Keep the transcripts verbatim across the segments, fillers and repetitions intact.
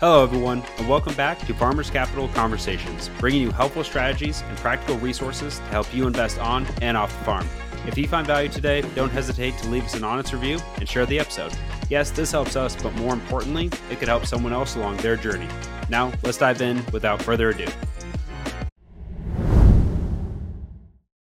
Hello, everyone, and welcome back to Farmers Capital Conversations, bringing you helpful strategies and practical resources to help you invest on and off the farm. If you find value today, don't hesitate to leave us an honest review and share the episode. Yes, this helps us, but more importantly, it could help someone else along their journey. Now, let's dive in without further ado.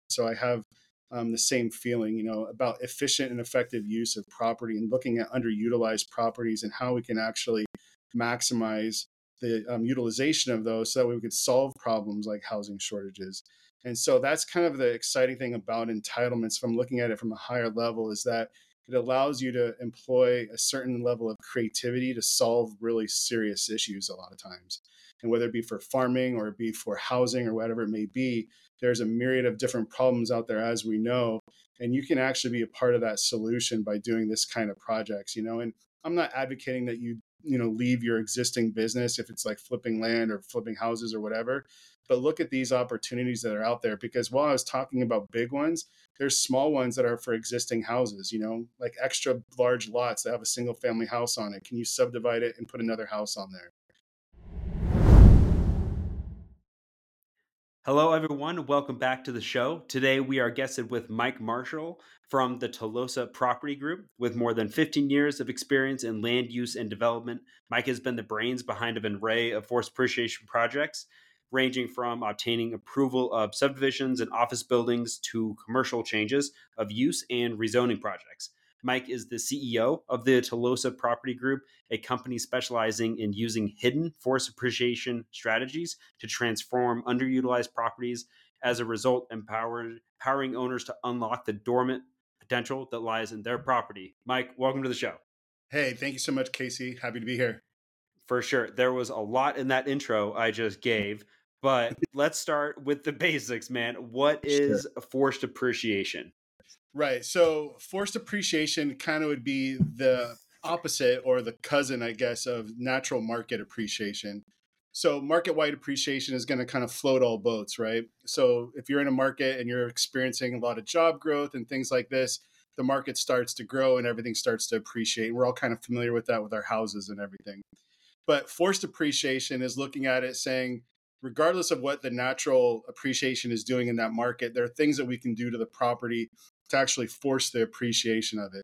So I have um, the same feeling, you know, about efficient and effective use of property and looking at underutilized properties and how we can actually maximize the um, utilization of those so that way we could solve problems like housing shortages. And so that's kind of the exciting thing about entitlements from looking at it from a higher level is that it allows you to employ a certain level of creativity to solve really serious issues a lot of times. And whether it be for farming or it be for housing or whatever it may be, there's a myriad of different problems out there, as we know, and you can actually be a part of that solution by doing this kind of projects, you know, and I'm not advocating that you you know, leave your existing business if it's like flipping land or flipping houses or whatever. But look at these opportunities that are out there, because while I was talking about big ones, there's small ones that are for existing houses, you know, like extra large lots that have a single family house on it. Can you subdivide it and put another house on there? Hello, everyone. Welcome back to the show. Today, we are guested with Mike Marshall from the Telosa Property Group. With more than fifteen years of experience in land use and development, Mike has been the brains behind an array of forced appreciation projects, ranging from obtaining approval of subdivisions and office buildings to commercial changes of use and rezoning projects. Mike is the C E O of the Telosa Property Group, a company specializing in using hidden forced appreciation strategies to transform underutilized properties, as a result, empowered, empowering owners to unlock the dormant potential that lies in their property. Mike, welcome to the show. Hey, thank you so much, Casey. Happy to be here. For sure. There was a lot in that intro I just gave, but let's start with the basics, man. What is sure. forced appreciation? Right. So forced appreciation kind of would be the opposite or the cousin, I guess, of natural market appreciation. So market-wide appreciation is going to kind of float all boats, right? So if you're in a market and you're experiencing a lot of job growth and things like this, the market starts to grow and everything starts to appreciate. We're all kind of familiar with that with our houses and everything. But forced appreciation is looking at it saying, regardless of what the natural appreciation is doing in that market, there are things that we can do to the property to actually force the appreciation of it.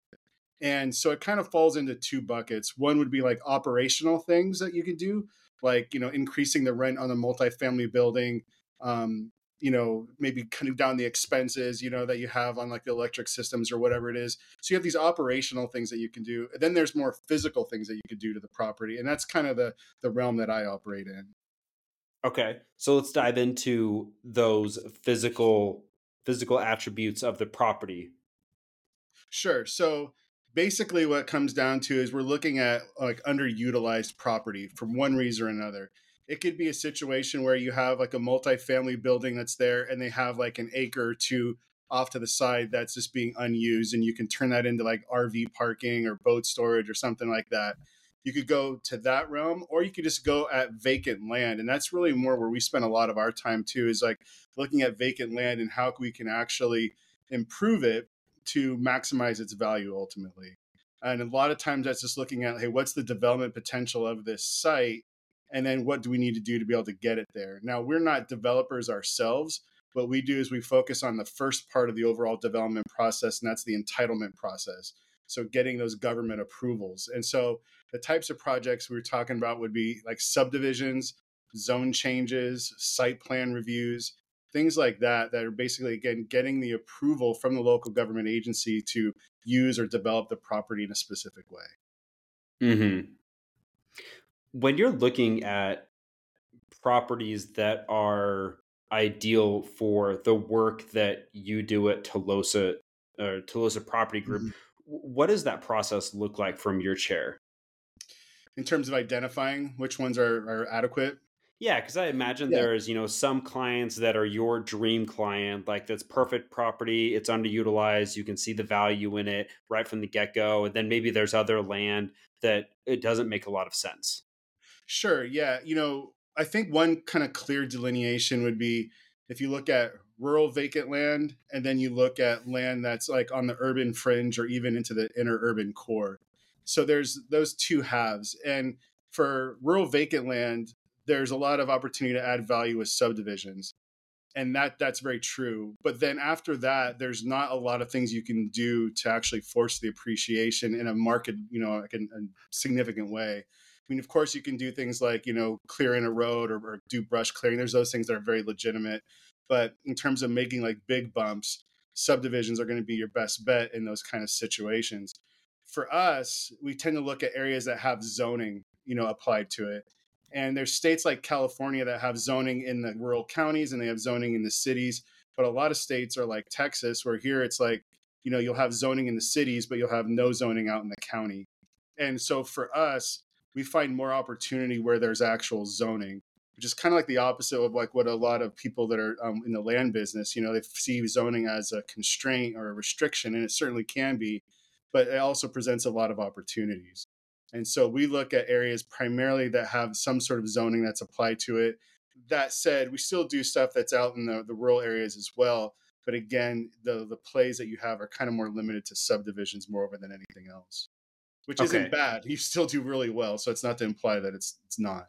And so it kind of falls into two buckets. One would be like operational things that you can do, like, you know, increasing the rent on a multifamily building, um, you know, maybe cutting down the expenses, you know, that you have on like the electric systems or whatever it is. So you have these operational things that you can do. And then there's more physical things that you could do to the property. And that's kind of the the realm that I operate in. Okay. So let's dive into those physical physical attributes of the property. Sure. So basically what it comes down to is we're looking at like underutilized property from one reason or another. It could be a situation where you have like a multifamily building that's there and they have like an acre or two off to the side that's just being unused, and you can turn that into like R V parking or boat storage or something like that. You could go to that realm, or you could just go at vacant land. And that's really more where we spend a lot of our time too, is like looking at vacant land and how we can actually improve it to maximize its value ultimately. And a lot of times that's just looking at, hey, what's the development potential of this site? And then what do we need to do to be able to get it there? Now, we're not developers ourselves. What we do is we focus on the first part of the overall development process, and that's the entitlement process. So getting those government approvals. And so the types of projects we were talking about would be like subdivisions, zone changes, site plan reviews, things like that, that are basically, again, getting the approval from the local government agency to use or develop the property in a specific way. Mm-hmm. When you're looking at properties that are ideal for the work that you do at Telosa, or Telosa Property Group, mm-hmm. what does that process look like from your chair? In terms of identifying which ones are, are adequate? Yeah, because I imagine yeah. there's, you know, some clients that are your dream client, like that's perfect property, it's underutilized, you can see the value in it right from the get-go. And then maybe there's other land that it doesn't make a lot of sense. Sure, yeah. You know, I think one kind of clear delineation would be if you look at rural vacant land, and then you look at land that's like on the urban fringe or even into the inner urban core. So there's those two halves. And for rural vacant land, there's a lot of opportunity to add value with subdivisions. And that that's very true. But then after that, there's not a lot of things you can do to actually force the appreciation in a market, you know, like in a significant way. I mean, of course, you can do things like, you know, clearing a road or, or do brush clearing. There's those things that are very legitimate. But in terms of making like big bumps, subdivisions are going to be your best bet in those kind of situations. For us, we tend to look at areas that have zoning, you know, applied to it. And there's states like California that have zoning in the rural counties and they have zoning in the cities. But a lot of states are like Texas, where here it's like, you know, you'll have zoning in the cities, but you'll have no zoning out in the county. And so for us, we find more opportunity where there's actual zoning, which is kind of like the opposite of like what a lot of people that are um, in the land business, you know, they see zoning as a constraint or a restriction, and it certainly can be, but it also presents a lot of opportunities. And so we look at areas primarily that have some sort of zoning that's applied to it. That said, we still do stuff that's out in the, the rural areas as well. But again, the the plays that you have are kind of more limited to subdivisions more over than anything else, which okay. isn't bad. You still do really well. So it's not to imply that it's it's not.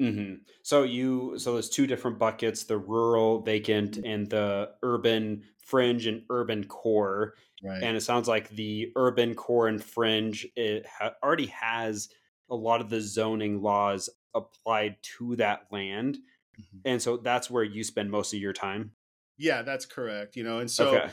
Mm-hmm. So you so there's two different buckets, the rural vacant and the urban fringe and urban core. Right. And it sounds like the urban core and fringe, it ha- already has a lot of the zoning laws applied to that land. Mm-hmm. And so that's where you spend most of your time. Yeah, that's correct. You know, and so okay.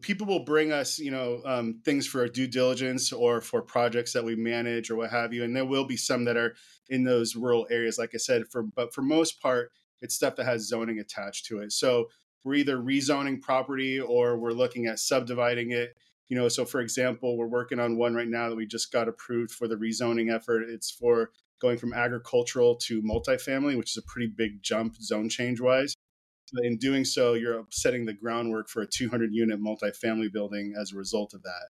people will bring us, you know, um, things for due diligence or for projects that we manage or what have you. And there will be some that are in those rural areas, like I said, for, but for most part, it's stuff that has zoning attached to it. So we're either rezoning property or we're looking at subdividing it. You know, so for example, we're working on one right now that we just got approved for the rezoning effort. It's for going from agricultural to multifamily, which is a pretty big jump zone change wise. In doing so, you're setting the groundwork for a two hundred unit multifamily building as a result of that.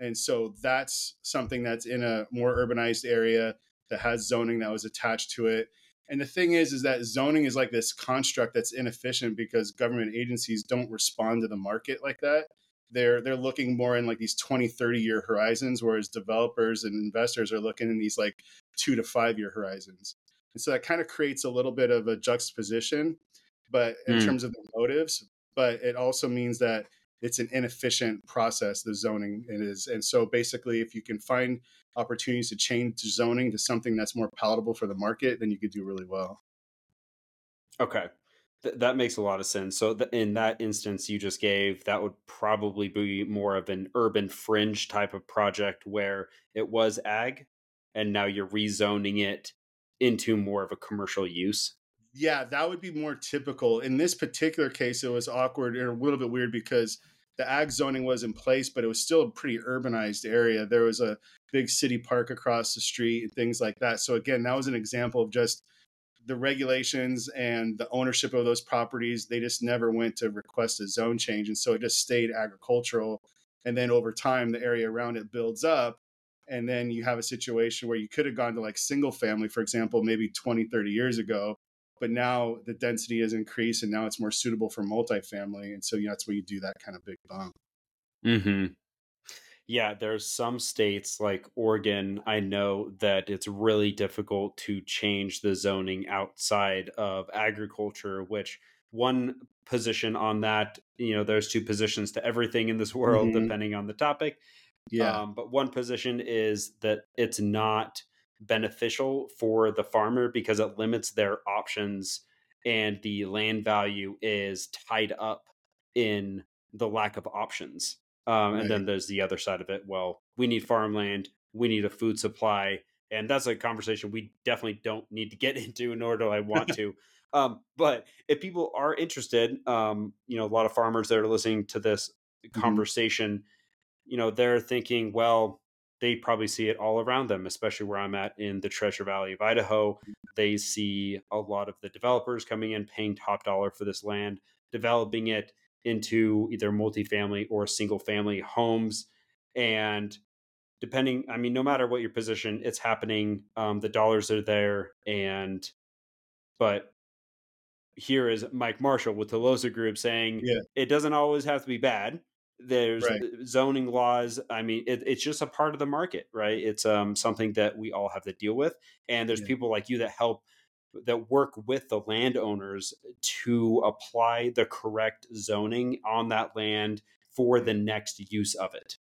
And so that's something that's in a more urbanized area that has zoning that was attached to it. And the thing is, is that zoning is like this construct that's inefficient because government agencies don't respond to the market like that. They're they're looking more in like these twenty, thirty year horizons, whereas developers and investors are looking in these like two to five year horizons. And so that kind of creates a little bit of a juxtaposition. But in mm. terms of the motives, but it also means that it's an inefficient process, the zoning is. And so basically, if you can find opportunities to change zoning to something that's more palatable for the market, then you could do really well. Okay. Th- that makes a lot of sense. So th- in that instance you just gave, that would probably be more of an urban fringe type of project where it was ag, and now you're rezoning it into more of a commercial use. Yeah, that would be more typical. In this particular case, it was awkward and a little bit weird because the ag zoning was in place, but it was still a pretty urbanized area. There was a big city park across the street and things like that. So again, that was an example of just the regulations and the ownership of those properties. They just never went to request a zone change. And so it just stayed agricultural. And then over time, the area around it builds up. And then you have a situation where you could have gone to like single family, for example, maybe twenty, thirty years ago. But now the density has increased and now it's more suitable for multifamily. And so yeah, that's where you do that kind of big bump. Mm-hmm. Yeah, there's some states like Oregon, I know that it's really difficult to change the zoning outside of agriculture, which one position on that, you know, there's two positions to everything in this world, mm-hmm. depending on the topic. Yeah. Um, but one position is that it's not beneficial for the farmer because it limits their options and the land value is tied up in the lack of options. Um, right. And then there's the other side of it. Well, we need farmland, we need a food supply. And that's a conversation we definitely don't need to get into, nor do I want to. Um, but if people are interested, um, you know, a lot of farmers that are listening to this conversation, mm-hmm. you know, they're thinking, well, they probably see it all around them, especially where I'm at in the Treasure Valley of Idaho. They see a lot of the developers coming in, paying top dollar for this land, developing it into either multifamily or single family homes. And depending, I mean, no matter what your position, it's happening. Um, the dollars are there. And, but here is Mike Marshall with Telosa Group saying, yeah. It doesn't always have to be bad. There's right. zoning laws. I mean, it, it's just a part of the market, right? It's um, something that we all have to deal with. And there's yeah. people like you that help, that work with the landowners to apply the correct zoning on that land for the next use of it.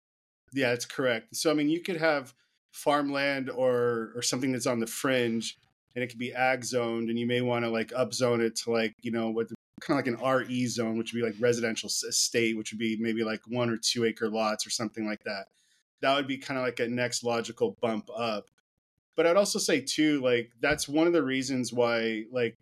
Yeah, that's correct. So, I mean, you could have farmland or or something that's on the fringe, and it could be ag zoned, and you may want to like upzone it to like, you know, what the kind of like an R E zone, which would be like residential estate, which would be maybe like one or two acre lots or something like that. That would be kind of like a next logical bump up. But I'd also say too, like that's one of the reasons why, like,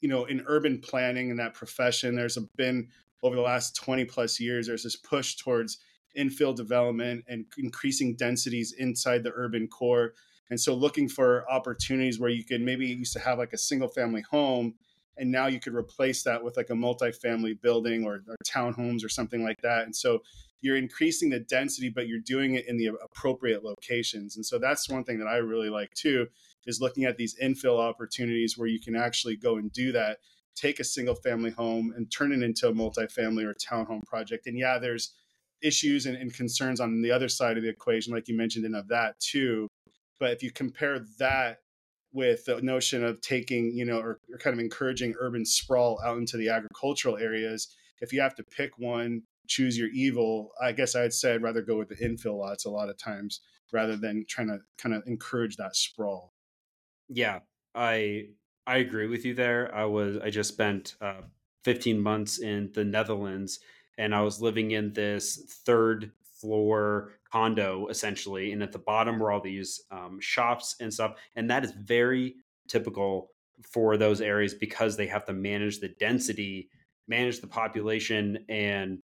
you know, in urban planning and that profession, there's been over the last twenty plus years, there's this push towards infill development and increasing densities inside the urban core. And so looking for opportunities where you could maybe used to have like a single family home, and now you could replace that with like a multifamily building or, or townhomes or something like that. And so you're increasing the density, but you're doing it in the appropriate locations. And so that's one thing that I really like too, is looking at these infill opportunities where you can actually go and do that, take a single family home and turn it into a multifamily or townhome project. And yeah, there's issues and, and concerns on the other side of the equation, like you mentioned, and of that too. But if you compare that with the notion of taking, you know, or, or kind of encouraging urban sprawl out into the agricultural areas, if you have to pick one, choose your evil, I guess I'd say I'd rather go with the infill lots a lot of times rather than trying to kind of encourage that sprawl. Yeah, I I agree with you there. I was I just spent uh, fifteen months in the Netherlands, and I was living in this third floor condo essentially, and at the bottom were all these um, shops and stuff, and that is very typical for those areas because they have to manage the density, manage the population, and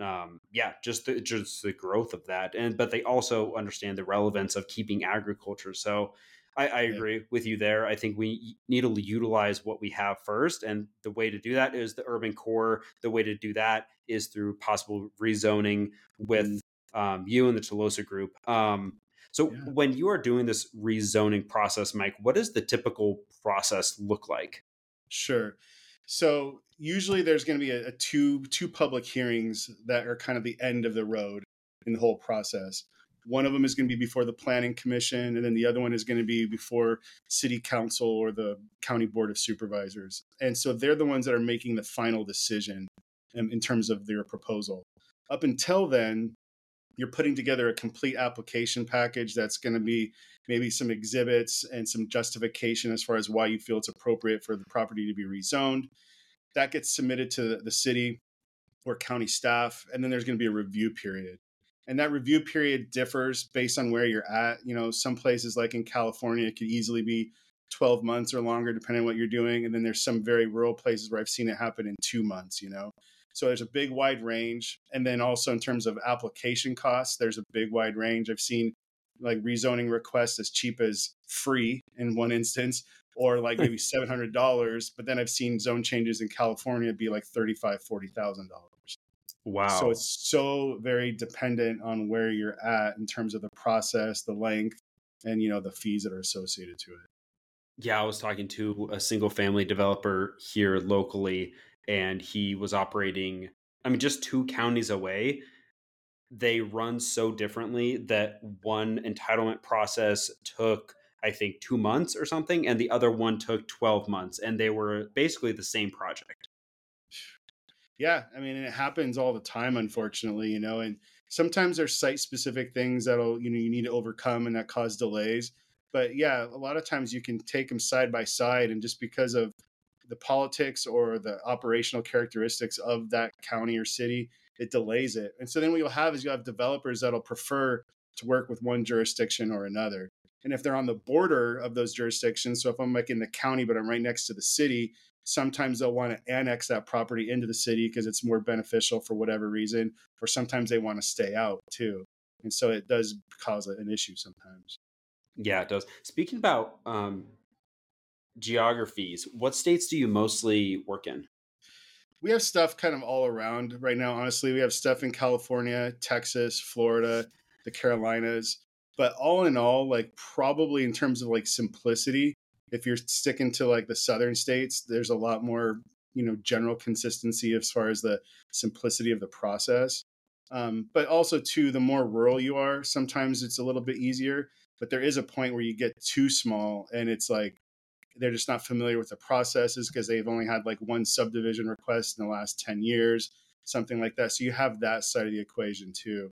um, yeah, just the, just the growth of that. And but they also understand the relevance of keeping agriculture. So I, I agree with you there. I think we need to utilize what we have first. And the way to do that is the urban core. The way to do that is through possible rezoning with um, you and the Telosa group. Um, so yeah. when you are doing this rezoning process, Mike, what does the typical process look like? Sure. So usually there's going to be a, a two, two public hearings that are kind of the end of the road in the whole process. One of them is going to be before the Planning Commission, and then the other one is going to be before City Council or the County Board of Supervisors. And so they're the ones that are making the final decision in, in terms of their proposal. Up until then, you're putting together a complete application package that's going to be maybe some exhibits and some justification as far as why you feel it's appropriate for the property to be rezoned. That gets submitted to the city or county staff, and then there's going to be a review period. And that review period differs based on where you're at. You know, some places like in California, it could easily be twelve months or longer, depending on what you're doing. And then there's some very rural places where I've seen it happen in two months, you know. So there's a big wide range. And then also in terms of application costs, there's a big wide range. I've seen like rezoning requests as cheap as free in one instance, or like maybe seven hundred dollars. But then I've seen zone changes in California be like thirty-five thousand dollars, forty thousand dollars. Wow. So it's so very dependent on where you're at in terms of the process, the length, and, you know, the fees that are associated to it. Yeah, I was talking to a single family developer here locally, and he was operating, I mean, just two counties away. They run so differently that one entitlement process took, I think, two months or something, and the other one took twelve months, and they were basically the same project. Yeah, I mean, and it happens all the time, unfortunately, you know, and sometimes there's site-specific things that'll, you know, you need to overcome and that cause delays. But yeah, a lot of times you can take them side by side, and just because of the politics or the operational characteristics of that county or city, it delays it. And so then what you'll have is you'll have developers that'll prefer to work with one jurisdiction or another. And if they're on the border of those jurisdictions, so if I'm like in the county, but I'm right next to the city, sometimes they'll want to annex that property into the city because it's more beneficial for whatever reason, or sometimes they want to stay out too. And so it does cause an issue sometimes. Yeah, it does. Speaking about um, geographies, what states do you mostly work in? We have stuff kind of all around right now. Honestly, we have stuff in California, Texas, Florida, the Carolinas, but all in all, like probably in terms of like simplicity, if you're sticking to like the southern states, there's a lot more, you know, general consistency as far as the simplicity of the process. Um, but also too, the more rural you are, sometimes it's a little bit easier, but there is a point where you get too small and it's like, they're just not familiar with the processes because they've only had like one subdivision request in the last ten years, something like that. So you have that side of the equation too.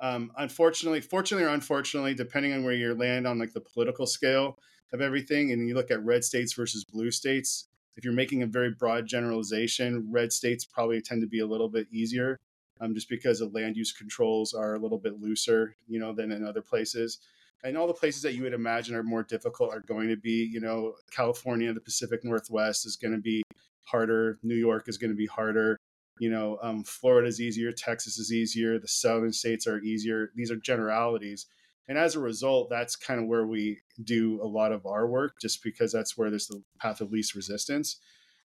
Um, unfortunately, fortunately or unfortunately, depending on where you land on like the political scale of everything, and you look at red states versus blue states, if you're making a very broad generalization, red states probably tend to be a little bit easier um, just because the land use controls are a little bit looser, you know, than in other places. And all the places that you would imagine are more difficult are going to be, you know, California, the Pacific Northwest is going to be harder. New York is going to be harder. You know, um, Florida is easier. Texas is easier. The southern states are easier. These are generalities. And as a result, that's kind of where we do a lot of our work, just because that's where there's the path of least resistance.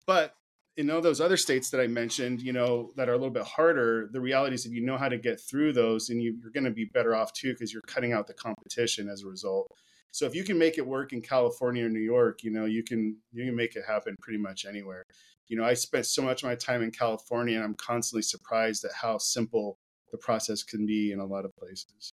But in all those other states that I mentioned, you know, that are a little bit harder, the reality is if you know how to get through those, and you, you're going to be better off too, because you're cutting out the competition as a result. So if you can make it work in California or New York, you know, you can, you can make it happen pretty much anywhere. You know, I spent so much of my time in California and I'm constantly surprised at how simple the process can be in a lot of places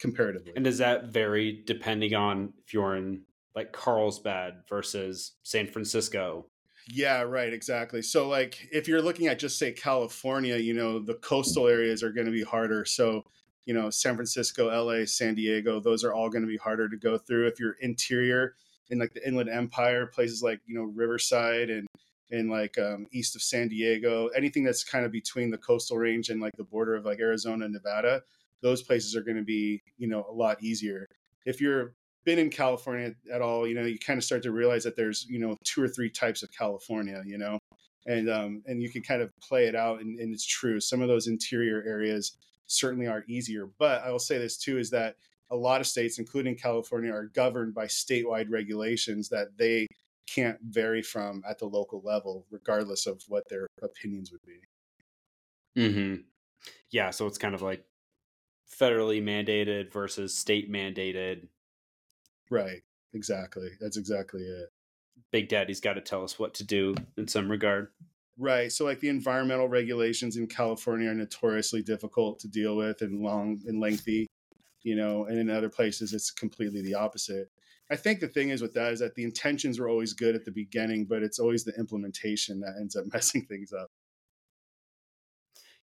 comparatively. And does that vary depending on if you're in like Carlsbad versus San Francisco? Yeah, right. Exactly. So like if you're looking at just say California, you know, the coastal areas are going to be harder. So, you know, San Francisco, L A, San Diego, those are all going to be harder to go through. If you're interior in like the Inland Empire, places like, you know, Riverside and and like um, east of San Diego, anything that's kind of between the coastal range and like the border of like Arizona and Nevada, those places are going to be, you know, a lot easier. If you're been in California at all, you know, you kind of start to realize that there's, you know, two or three types of California, you know, and um, and you can kind of play it out. And, and it's true. Some of those interior areas certainly are easier. But I will say this, too, is that a lot of states, including California, are governed by statewide regulations that they can't vary from at the local level, regardless of what their opinions would be. Mm-hmm. Yeah. So it's kind of like federally mandated versus state mandated. Right. Exactly. That's exactly it. Big Daddy's got to tell us what to do in some regard. Right. So like the environmental regulations in California are notoriously difficult to deal with and long and lengthy, you know, and in other places, it's completely the opposite. I think the thing is with that is that the intentions were always good at the beginning, but it's always the implementation that ends up messing things up.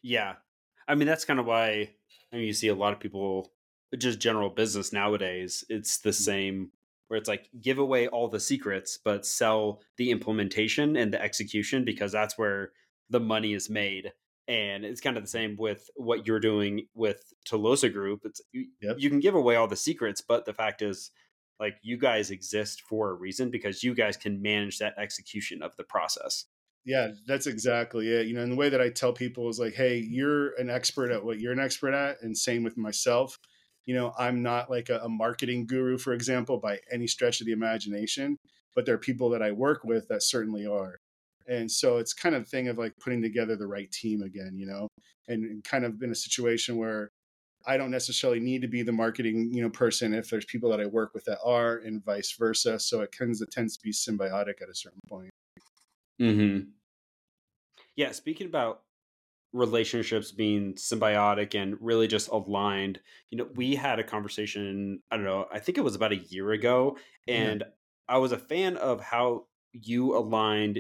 Yeah. I mean, that's kind of why I mean, you see a lot of people just general business nowadays, it's the same where it's like give away all the secrets, but sell the implementation and the execution because that's where the money is made. And it's kind of the same with what you're doing with Telosa Group. It's yep. You can give away all the secrets, but the fact is like you guys exist for a reason because you guys can manage that execution of the process. Yeah, that's exactly it. You know, and the way that I tell people is like, hey, you're an expert at what you're an expert at. And same with myself. You know, I'm not like a, a marketing guru, for example, by any stretch of the imagination, but there are people that I work with that certainly are. And so it's kind of a thing of like putting together the right team again, you know, and, and kind of in a situation where I don't necessarily need to be the marketing, you know, person if there's people that I work with that are and vice versa. So it tends, it tends to be symbiotic at a certain point. Mm-hmm. Yeah. Speaking about relationships being symbiotic and really just aligned. You know, we had a conversation, I don't know, I think it was about a year ago. And mm-hmm. I was a fan of how you aligned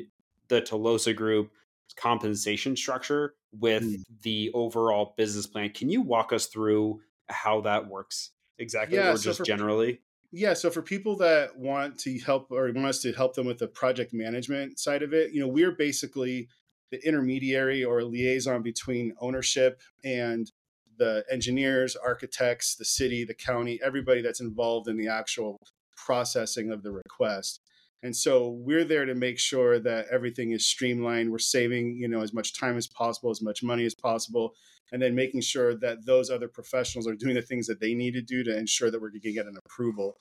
the Telosa Group compensation structure with mm-hmm. the overall business plan. Can you walk us through how that works exactly yeah, or so just for, generally? Yeah. So for people that want to help or want us to help them with the project management side of it, you know, we're basically the intermediary or liaison between ownership and the engineers, architects, the city, the county, everybody that's involved in the actual processing of the request. And so we're there to make sure that everything is streamlined. We're saving, you know, as much time as possible, as much money as possible, and then making sure that those other professionals are doing the things that they need to do to ensure that we're going to get an approval.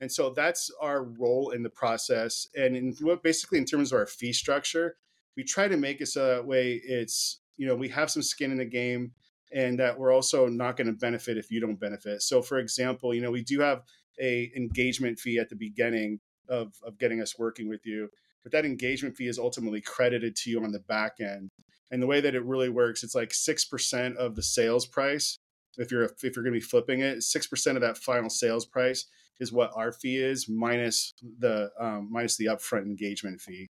And so that's our role in the process. And in what basically in terms of our fee structure, we try to make it so that way it's, you know, we have some skin in the game and that we're also not going to benefit if you don't benefit. So for example, you know, we do have a engagement fee at the beginning of, of getting us working with you, but that engagement fee is ultimately credited to you on the back end. And the way that it really works, it's like six percent of the sales price. If you're if you're going to be flipping it, six percent of that final sales price is what our fee is minus the um, minus the upfront engagement fee.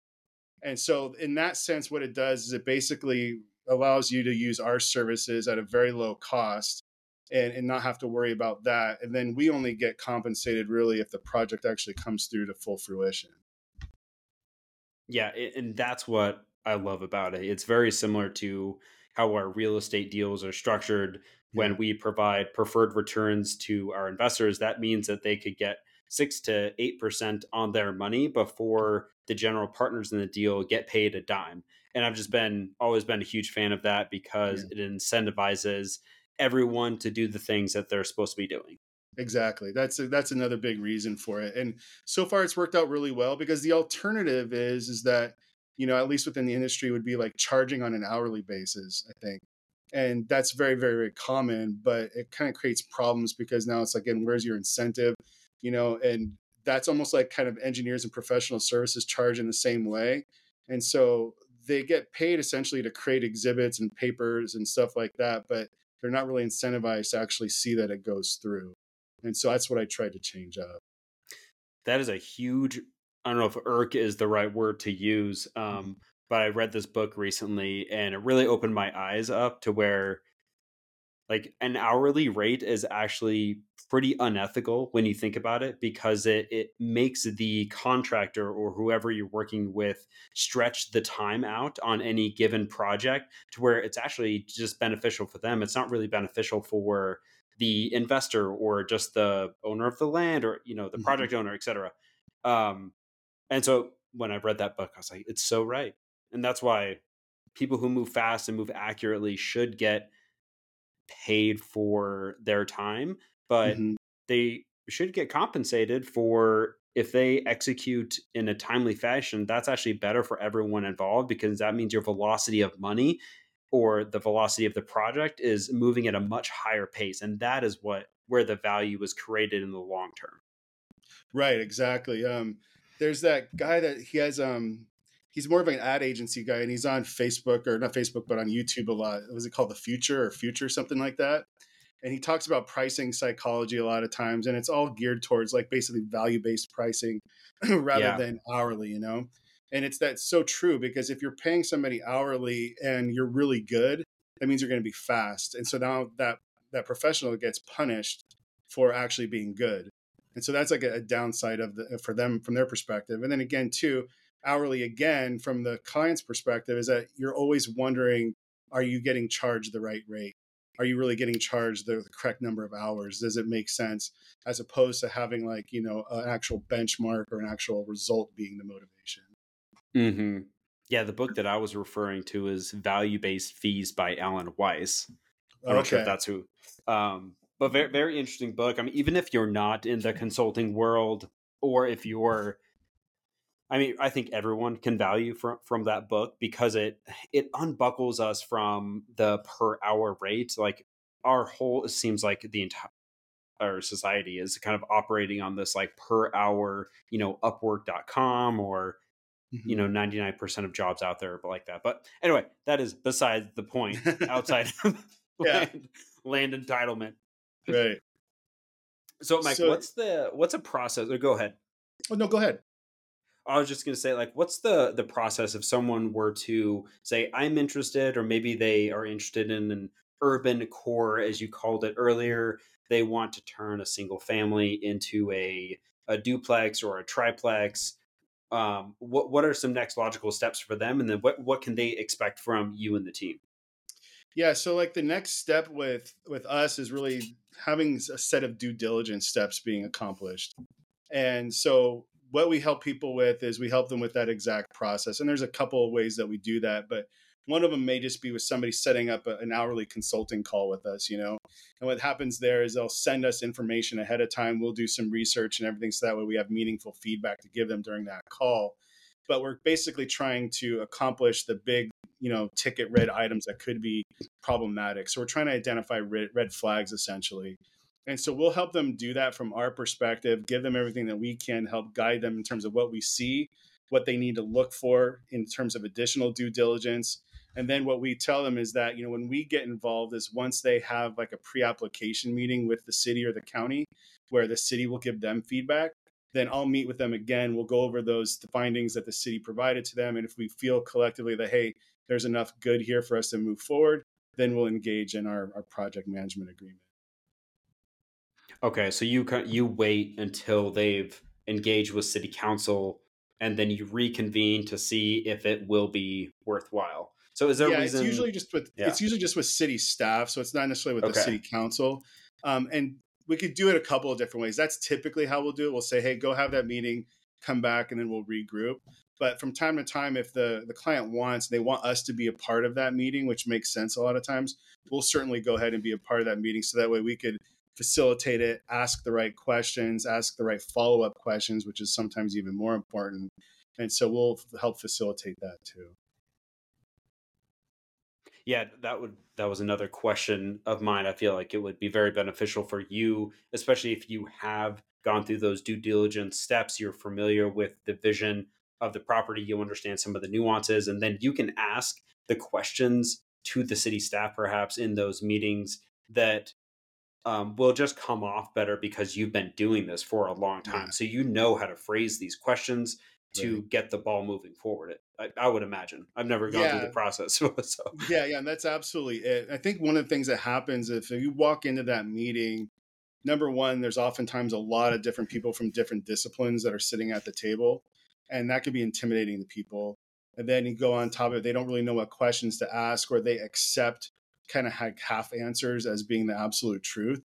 And so in that sense, what it does is it basically allows you to use our services at a very low cost and, and not have to worry about that. And then we only get compensated really if the project actually comes through to full fruition. Yeah, and that's what I love about it. It's very similar to how our real estate deals are structured. When we provide preferred returns to our investors, that means that they could get six to eight percent on their money before the general partners in the deal get paid a dime. And I've just been always been a huge fan of that because yeah. it incentivizes everyone to do the things that they're supposed to be doing. Exactly. That's a, that's another big reason for it. And so far, it's worked out really well because the alternative is is that, you know, at least within the industry, would be like charging on an hourly basis, I think. And that's very, very, very common, but it kind of creates problems because now it's like, again, where's your incentive? You know, and that's almost like kind of engineers and professional services charge in the same way. And so they get paid essentially to create exhibits and papers and stuff like that, but they're not really incentivized to actually see that it goes through. And so that's what I tried to change up. That is a huge, I don't know if irk is the right word to use, um, but I read this book recently and it really opened my eyes up to where like an hourly rate is actually pretty unethical when you think about it, because it, it makes the contractor or whoever you're working with stretch the time out on any given project to where it's actually just beneficial for them. It's not really beneficial for the investor or just the owner of the land or, you know, the project mm-hmm. owner, et cetera. Um, and so when I read that book, I was like, it's so right. And that's why people who move fast and move accurately should get paid for their time, but mm-hmm. they should get compensated for if they execute in a timely fashion. That's actually better for everyone involved because that means your velocity of money or the velocity of the project is moving at a much higher pace. And that is what where the value is created in the long term. Right, exactly. Um, there's that guy that he has... Um... He's more of an ad agency guy, and he's on Facebook, or not Facebook, but on YouTube a lot. Was it called The Future or Future, something like that? And he talks about pricing psychology a lot of times, and it's all geared towards like basically value-based pricing rather yeah. than hourly, you know? And it's that's so true because if you're paying somebody hourly and you're really good, that means you're going to be fast. And so now that, that professional gets punished for actually being good. And so that's like a, a downside of the, for them from their perspective. And then again, too, hourly again from the client's perspective is that you're always wondering, are you getting charged the right rate? Are you really getting charged the correct number of hours? Does it make sense? As opposed to having like, you know, an actual benchmark or an actual result being the motivation. Mm-hmm. Yeah. The book that I was referring to is Value-Based Fees by Alan Weiss. I'm okay. Not sure if that's who, um, but very, very interesting book. I mean, even if you're not in the consulting world or if you're, I mean, I think everyone can value from, from that book because it it unbuckles us from the per hour rate. Like our whole, it seems like the entire our society is kind of operating on this like per hour, you know, upwork dot com or, mm-hmm. you know, ninety-nine percent of jobs out there are like that. But anyway, that is besides the point outside of yeah. land, land entitlement. Right. So Mike, so, what's the, what's a process? Or go ahead. Oh, no, go ahead. I was just going to say, like, what's the the process if someone were to say, I'm interested, or maybe they are interested in an urban core, as you called it earlier. They want to turn a single family into a, a duplex or a triplex. Um, what what are some next logical steps for them? And then what, what can they expect from you and the team? Yeah. So like the next step with, with us is really having a set of due diligence steps being accomplished. And so what we help people with is we help them with that exact process. And there's a couple of ways that we do that, but one of them may just be with somebody setting up a, an hourly consulting call with us, you know, and what happens there is they'll send us information ahead of time. We'll do some research and everything. So that way we have meaningful feedback to give them during that call, but we're basically trying to accomplish the big, you know, ticket red items that could be problematic. So we're trying to identify red, red flags essentially. And so we'll help them do that from our perspective, give them everything that we can, help guide them in terms of what we see, what they need to look for in terms of additional due diligence. And then what we tell them is that, you know, when we get involved is once they have like a pre-application meeting with the city or the county, where the city will give them feedback, then I'll meet with them again. We'll go over those the findings that the city provided to them. And if we feel collectively that, hey, there's enough good here for us to move forward, then we'll engage in our, our project management agreement. Okay, so you you wait until they've engaged with city council, and then you reconvene to see if it will be worthwhile. So is there yeah, a reason? It's usually just with yeah. it's usually just with city staff, so it's not necessarily with okay. the city council. Um, and we could do it a couple of different ways. That's typically how we'll do it. We'll say, hey, go have that meeting, come back, and then we'll regroup. But from time to time, if the, the client wants, they want us to be a part of that meeting, which makes sense a lot of times, we'll certainly go ahead and be a part of that meeting. So that way we could facilitate it, ask the right questions, ask the right follow-up questions, which is sometimes even more important. And so we'll help facilitate that too. Yeah, that would that was another question of mine. I feel like it would be very beneficial for you, especially if you have gone through those due diligence steps, you're familiar with the vision of the property, you understand some of the nuances, and then you can ask the questions to the city staff, perhaps in those meetings that um, will just come off better because you've been doing this for a long time. Yeah. So you know how to phrase these questions to right. get the ball moving forward. I, I would imagine. I've never gone yeah. through the process. So. Yeah, yeah, and that's absolutely it. I think one of the things that happens if you walk into that meeting, number one, there's oftentimes a lot of different people from different disciplines that are sitting at the table. And that could be intimidating to people. And then you go on top of it, they don't really know what questions to ask, or they accept kind of half answers as being the absolute truth.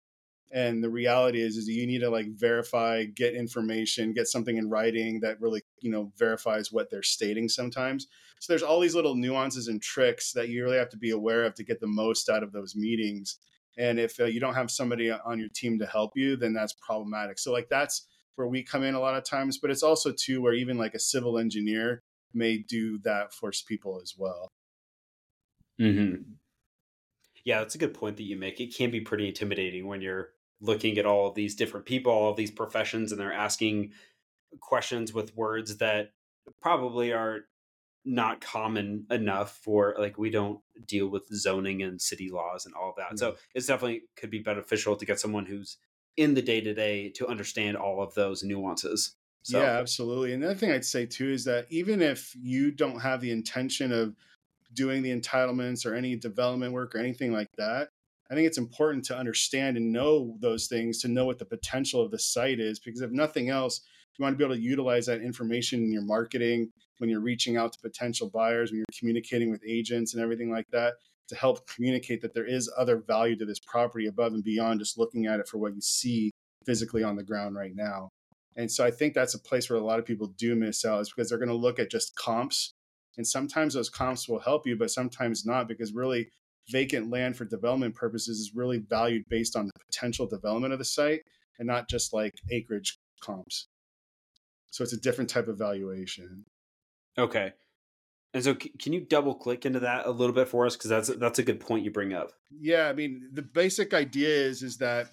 And the reality is, is you need to like verify, get information, get something in writing that really, you know, verifies what they're stating sometimes. So there's all these little nuances and tricks that you really have to be aware of to get the most out of those meetings. And if uh, you don't have somebody on your team to help you, then that's problematic. So like that's where we come in a lot of times, but it's also too where even like a civil engineer may do that for people as well. Mm-hmm. Yeah, that's a good point that you make. It can be pretty intimidating when you're looking at all of these different people, all of these professions, and they're asking questions with words that probably are not common enough for, like, we don't deal with zoning and city laws and all of that. Mm-hmm. So it's definitely could be beneficial to get someone who's in the day-to-day to understand all of those nuances. So. Yeah, absolutely. And another thing I'd say too is that even if you don't have the intention of doing the entitlements or any development work or anything like that, I think it's important to understand and know those things, to know what the potential of the site is, because if nothing else, you want to be able to utilize that information in your marketing, when you're reaching out to potential buyers, when you're communicating with agents and everything like that, to help communicate that there is other value to this property above and beyond just looking at it for what you see physically on the ground right now. And so I think that's a place where a lot of people do miss out, is because they're going to look at just comps. And sometimes those comps will help you, but sometimes not, because really vacant land for development purposes is really valued based on the potential development of the site and not just like acreage comps. So it's a different type of valuation. Okay. And so can you double click into that a little bit for us? Because that's, that's a good point you bring up. Yeah. I mean, the basic idea is, is that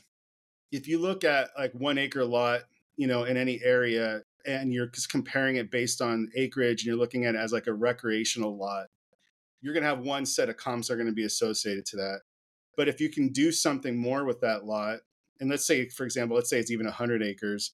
if you look at like one acre lot, you know, in any area, and you're just comparing it based on acreage and you're looking at it as like a recreational lot, you're going to have one set of comps that are going to be associated to that. But if you can do something more with that lot, and let's say, for example, let's say it's even one hundred acres.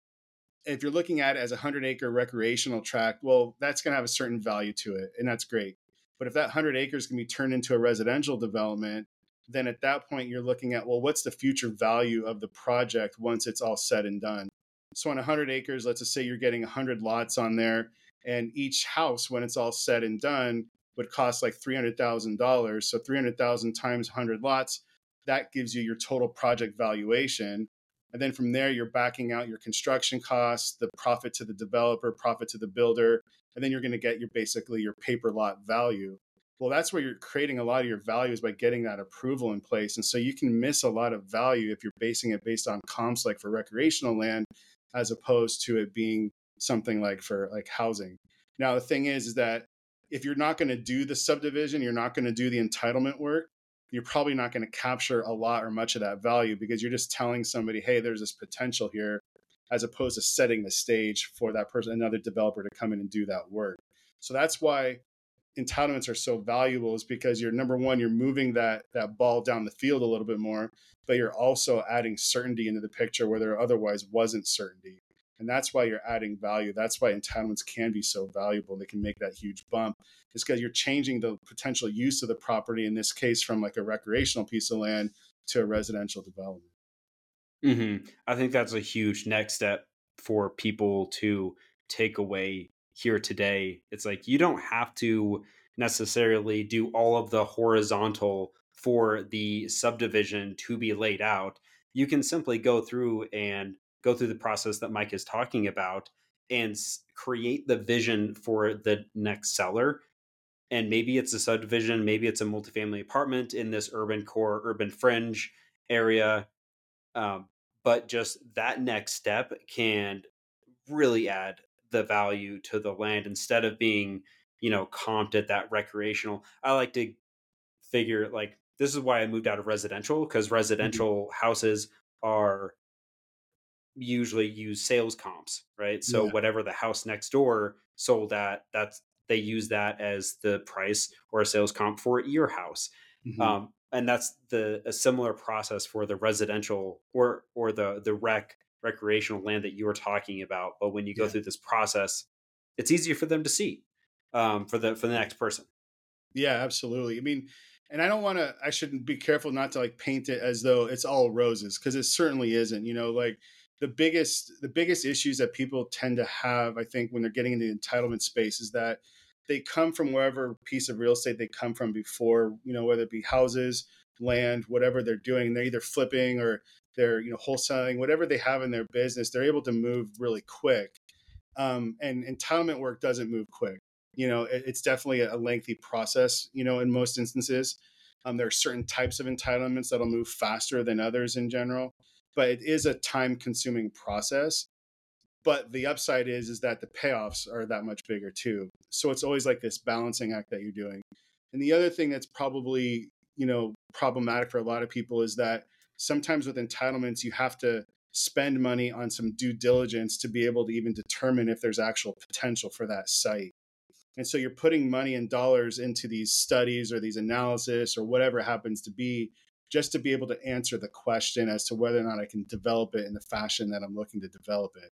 If you're looking at it as a one hundred acre recreational tract, well, that's going to have a certain value to it, and that's great. But if that one hundred acres can be turned into a residential development, then at that point, you're looking at, well, what's the future value of the project once it's all said and done? So on one hundred acres, let's just say you're getting one hundred lots on there, and each house, when it's all said and done, would cost like three hundred thousand dollars. So three hundred thousand times one hundred lots, that gives you your total project valuation. And then from there, you're backing out your construction costs, the profit to the developer, profit to the builder, and then you're going to get your basically your paper lot value. Well, that's where you're creating a lot of your values by getting that approval in place. And so you can miss a lot of value if you're basing it based on comps like for recreational land, as opposed to it being something like for like housing. Now, the thing is, is that if you're not going to do the subdivision, you're not going to do the entitlement work, you're probably not going to capture a lot or much of that value, because you're just telling somebody, hey, there's this potential here, as opposed to setting the stage for that person, another developer, to come in and do that work. So that's why entitlements are so valuable is because you're, number one, you're moving that that ball down the field a little bit more, but you're also adding certainty into the picture where there otherwise wasn't certainty. And that's why you're adding value. That's why entitlements can be so valuable. They can make that huge bump. It's because you're changing the potential use of the property, in this case, from like a recreational piece of land to a residential development. Mm-hmm. I think that's a huge next step for people to take away here today. It's like, you don't have to necessarily do all of the horizontal for the subdivision to be laid out. You can simply go through and go through the process that Mike is talking about and create the vision for the next seller. And maybe it's a subdivision, maybe it's a multifamily apartment in this urban core, urban fringe area. Um, but just that next step can really add the value to the land instead of being, you know, comped at that recreational. I like to figure, like, this is why I moved out of residential, because residential mm-hmm. houses are usually use sales comps, right? So yeah. Whatever the house next door sold at, that's, they use that as the price or a sales comp for your house. Mm-hmm. Um, and that's the a similar process for the residential or or the the rec recreational land that you were talking about. But when you go yeah. through this process, it's easier for them to see um, for the for the next person. Yeah, absolutely. I mean, and I don't want to. I shouldn't be careful not to like paint it as though it's all roses, because it certainly isn't. You know, like. The biggest the biggest issues that people tend to have, I think, when they're getting into the entitlement space is that they come from wherever piece of real estate they come from before, you know, whether it be houses, land, whatever they're doing. They're either flipping or they're, you know, wholesaling, whatever they have in their business, they're able to move really quick. Um, and entitlement work doesn't move quick. You know, it, it's definitely a lengthy process, you know, in most instances. Um, there are certain types of entitlements that'll move faster than others in general. But it is a time-consuming process. But the upside is, is that the payoffs are that much bigger too. So it's always like this balancing act that you're doing. And the other thing that's probably, you know, problematic for a lot of people is that sometimes with entitlements, you have to spend money on some due diligence to be able to even determine if there's actual potential for that site. And so you're putting money and dollars into these studies or these analysis or whatever it happens to be, just to be able to answer the question as to whether or not I can develop it in the fashion that I'm looking to develop it.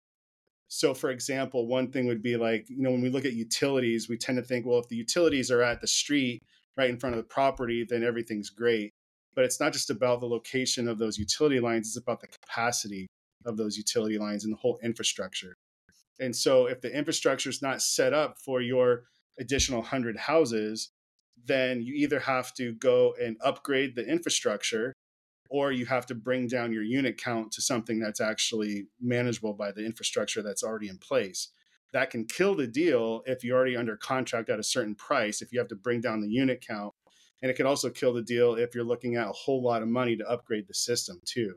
So for example, one thing would be like, you know, when we look at utilities, we tend to think, well, if the utilities are at the street right in front of the property, then everything's great. But it's not just about the location of those utility lines, it's about the capacity of those utility lines and the whole infrastructure. And so if the infrastructure is not set up for your additional one hundred houses, then you either have to go and upgrade the infrastructure, or you have to bring down your unit count to something that's actually manageable by the infrastructure that's already in place. That can kill the deal if you're already under contract at a certain price, if you have to bring down the unit count. And it can also kill the deal if you're looking at a whole lot of money to upgrade the system too.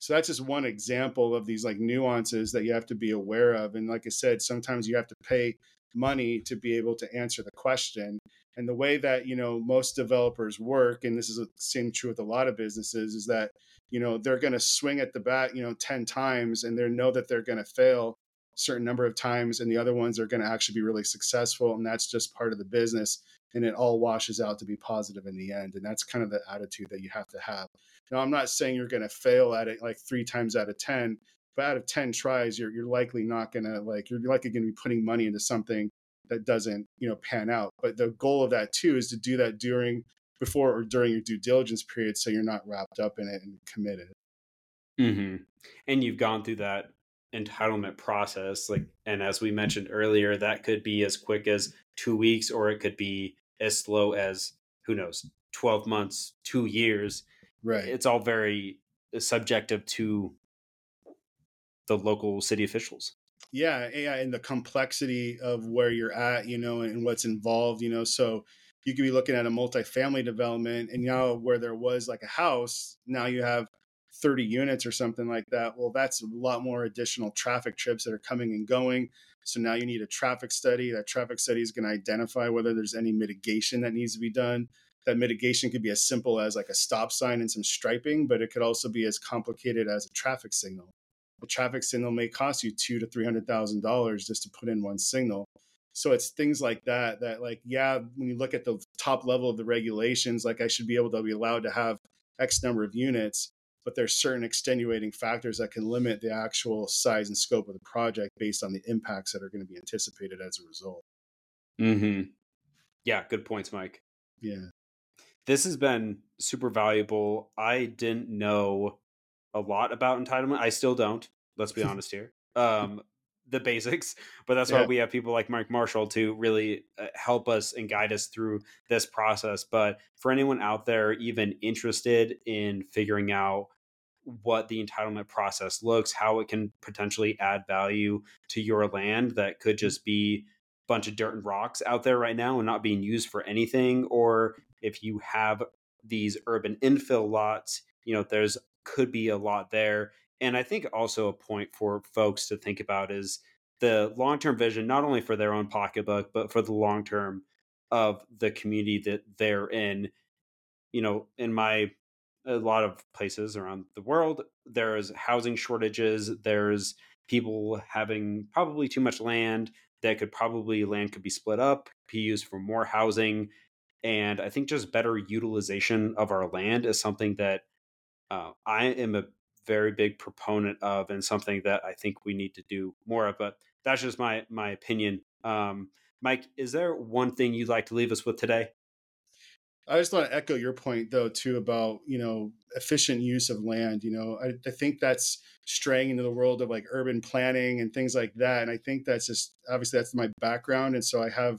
So that's just one example of these like nuances that you have to be aware of. And like I said, sometimes you have to pay money to be able to answer the question. And the way that, you know, most developers work, and this is the same true with a lot of businesses, is that, you know, they're going to swing at the bat, you know, ten times, and they know that they're going to fail a certain number of times, and the other ones are going to actually be really successful. And that's just part of the business. And it all washes out to be positive in the end. And that's kind of the attitude that you have to have. Now, I'm not saying you're going to fail at it like three times out of ten, but out of ten tries, you're you're likely not going to like, you're likely going to be putting money into something that doesn't, you know, pan out. But the goal of that too is to do that during, before or during your due diligence period, so you're not wrapped up in it and committed. Mm-hmm. And you've gone through that entitlement process, like, and as we mentioned earlier, that could be as quick as two weeks, or it could be as slow as, who knows, twelve months, two years. Right. It's all very subjective to the local city officials. Yeah, yeah, and the complexity of where you're at, you know, and what's involved, you know. So you could be looking at a multifamily development, and now where there was like a house, now you have thirty units or something like that. Well, that's a lot more additional traffic trips that are coming and going. So now you need a traffic study. That traffic study is going to identify whether there's any mitigation that needs to be done. That mitigation could be as simple as like a stop sign and some striping, but it could also be as complicated as a traffic signal. A traffic signal may cost you two to three hundred thousand dollars just to put in one signal. So it's things like that, that like, yeah, when you look at the top level of the regulations, like I should be able to be allowed to have X number of units, but there's certain extenuating factors that can limit the actual size and scope of the project based on the impacts that are going to be anticipated as a result. Mm-hmm. Yeah, good points, Mike. Yeah. This has been super valuable. I didn't know a lot about entitlement. I still don't, let's be honest here. Um, the basics, but that's why yeah. we have people like Mike Marshall to really uh, help us and guide us through this process. But for anyone out there, even interested in figuring out what the entitlement process looks, how it can potentially add value to your land that could just be a bunch of dirt and rocks out there right now and not being used for anything. Or if you have these urban infill lots, you know, there's could be a lot there. And I think also a point for folks to think about is the long-term vision, not only for their own pocketbook, but for the long-term of the community that they're in. You know, in my, a lot of places around the world, there's housing shortages. There's people having probably too much land that could probably, land could be split up, be used for more housing. And I think just better utilization of our land is something that uh, I am a very big proponent of, and something that I think we need to do more of, but that's just my, my opinion. Um, Mike, is there one thing you'd like to leave us with today? I just want to echo your point though, too, about, you know, efficient use of land. You know, I, I think that's straying into the world of like urban planning and things like that. And I think that's just, obviously that's my background. And so I have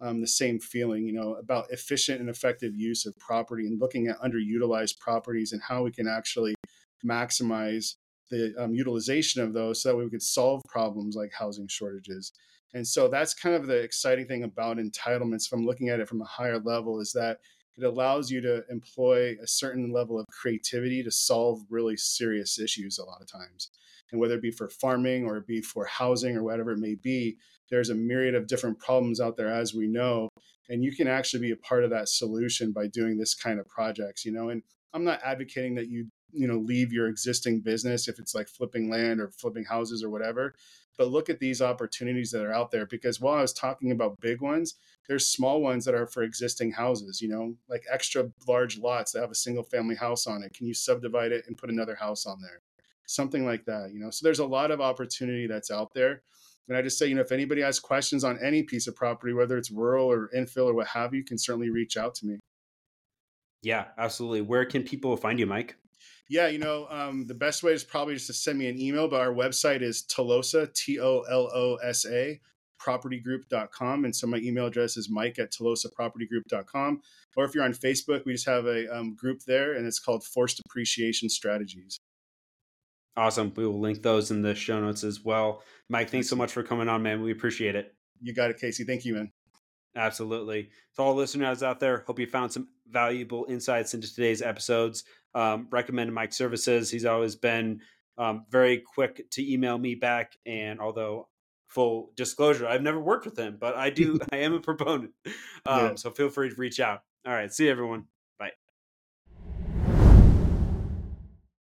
um, the same feeling, you know, about efficient and effective use of property and looking at underutilized properties and how we can actually maximize the um, utilization of those so that way we could solve problems like housing shortages. And so that's kind of the exciting thing about entitlements from looking at it from a higher level, is that it allows you to employ a certain level of creativity to solve really serious issues a lot of times. And whether it be for farming or it be for housing or whatever it may be, there's a myriad of different problems out there, as we know, and you can actually be a part of that solution by doing this kind of projects, you know. And I'm not advocating that you you know, leave your existing business if it's like flipping land or flipping houses or whatever. But look at these opportunities that are out there, because while I was talking about big ones, there's small ones that are for existing houses, you know, like extra large lots that have a single family house on it. Can you subdivide it and put another house on there? Something like that, you know. So there's a lot of opportunity that's out there. And I just say, you know, if anybody has questions on any piece of property, whether it's rural or infill or what have you, you can certainly reach out to me. Yeah, absolutely. Where can people find you, Mike? Yeah, you know, um, the best way is probably just to send me an email, but our website is Telosa, T O L O S A, property group dot com. And so my email address is Mike at Telosa property group dot com. Or if you're on Facebook, we just have a um, group there, and it's called Forced Appreciation Strategies. Awesome. We will link those in the show notes as well. Mike, thanks so much for coming on, man. We appreciate it. You got it, Casey. Thank you, man. Absolutely. To all listeners out there, hope you found some valuable insights into today's episodes. Um, recommend Mike's services. He's always been um, very quick to email me back. And although full disclosure, I've never worked with him, but I do, I am a proponent. Um, yeah. So feel free to reach out. All right. See you, everyone.